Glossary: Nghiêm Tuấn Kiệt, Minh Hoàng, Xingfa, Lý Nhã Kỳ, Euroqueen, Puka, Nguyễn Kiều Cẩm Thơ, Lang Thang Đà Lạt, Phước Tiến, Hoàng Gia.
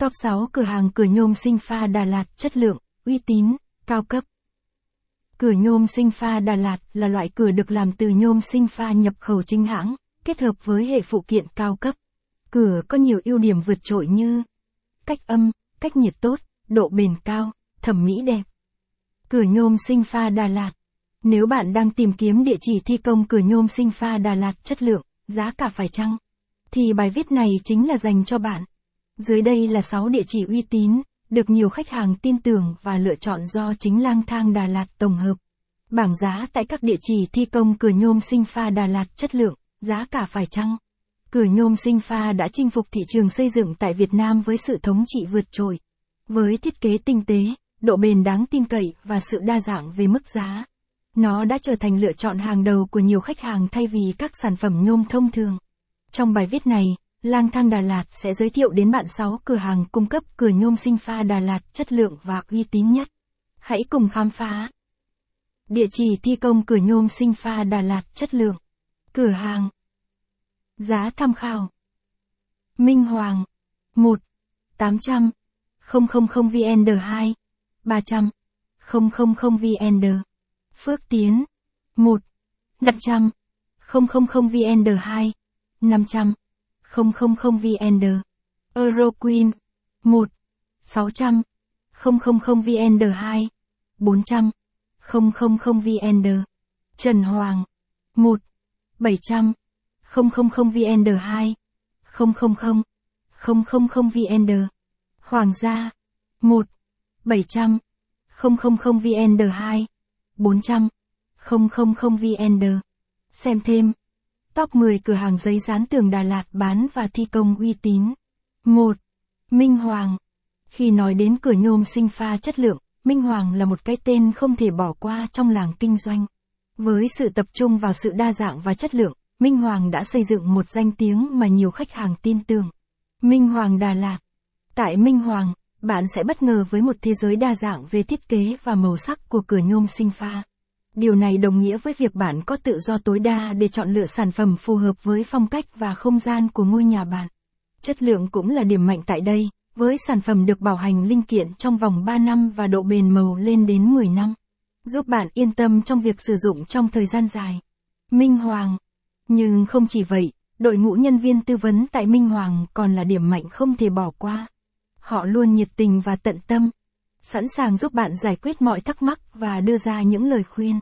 Top 6 cửa hàng cửa nhôm Xingfa Đà Lạt chất lượng, uy tín, cao cấp. Cửa nhôm Xingfa Đà Lạt là loại cửa được làm từ nhôm Xingfa nhập khẩu chính hãng, kết hợp với hệ phụ kiện cao cấp. Cửa có nhiều ưu điểm vượt trội như cách âm, cách nhiệt tốt, độ bền cao, thẩm mỹ đẹp. Cửa nhôm Xingfa Đà Lạt. Nếu bạn đang tìm kiếm địa chỉ thi công cửa nhôm Xingfa Đà Lạt chất lượng, giá cả phải chăng, thì bài viết này chính là dành cho bạn. Dưới đây là 6 địa chỉ uy tín, được nhiều khách hàng tin tưởng và lựa chọn do chính Lang Thang Đà Lạt tổng hợp. Bảng giá tại các địa chỉ thi công cửa nhôm Xingfa Đà Lạt chất lượng, giá cả phải chăng. Cửa nhôm Xingfa đã chinh phục thị trường xây dựng tại Việt Nam với sự thống trị vượt trội. Với thiết kế tinh tế, độ bền đáng tin cậy và sự đa dạng về mức giá, nó đã trở thành lựa chọn hàng đầu của nhiều khách hàng thay vì các sản phẩm nhôm thông thường. Trong bài viết này, Lang Thang Đà Lạt sẽ giới thiệu đến bạn 6 cửa hàng cung cấp cửa nhôm Xingfa Đà Lạt chất lượng và uy tín nhất. Hãy cùng khám phá. Địa chỉ thi công cửa nhôm Xingfa Đà Lạt chất lượng. Cửa hàng. Giá tham khảo. Minh Hoàng 1.800.000 VND 2 300.000 VND. Phước Tiến 1.500.000 VND 2 500.000 VND. Euroqueen 1.600.000 VND 2 400.000 VND. Trần Hoàng 1.700.000 VND 2 000.000 VND. Hoàng Gia 1.700.000 VND 2 400.000 VND. Xem thêm. Top 10 cửa hàng giấy dán tường Đà Lạt bán và thi công uy tín. 1. Minh Hoàng. Khi nói đến cửa nhôm Xingfa chất lượng, Minh Hoàng là một cái tên không thể bỏ qua trong làng kinh doanh. Với sự tập trung vào sự đa dạng và chất lượng, Minh Hoàng đã xây dựng một danh tiếng mà nhiều khách hàng tin tưởng. Minh Hoàng Đà Lạt. Tại Minh Hoàng, bạn sẽ bất ngờ với một thế giới đa dạng về thiết kế và màu sắc của cửa nhôm Xingfa. Điều này đồng nghĩa với việc bạn có tự do tối đa để chọn lựa sản phẩm phù hợp với phong cách và không gian của ngôi nhà bạn. Chất lượng cũng là điểm mạnh tại đây, với sản phẩm được bảo hành linh kiện trong vòng 3 năm và độ bền màu lên đến 10 năm, giúp bạn yên tâm trong việc sử dụng trong thời gian dài. Minh Hoàng. Nhưng không chỉ vậy, đội ngũ nhân viên tư vấn tại Minh Hoàng còn là điểm mạnh không thể bỏ qua. Họ luôn nhiệt tình và tận tâm, sẵn sàng giúp bạn giải quyết mọi thắc mắc và đưa ra những lời khuyên.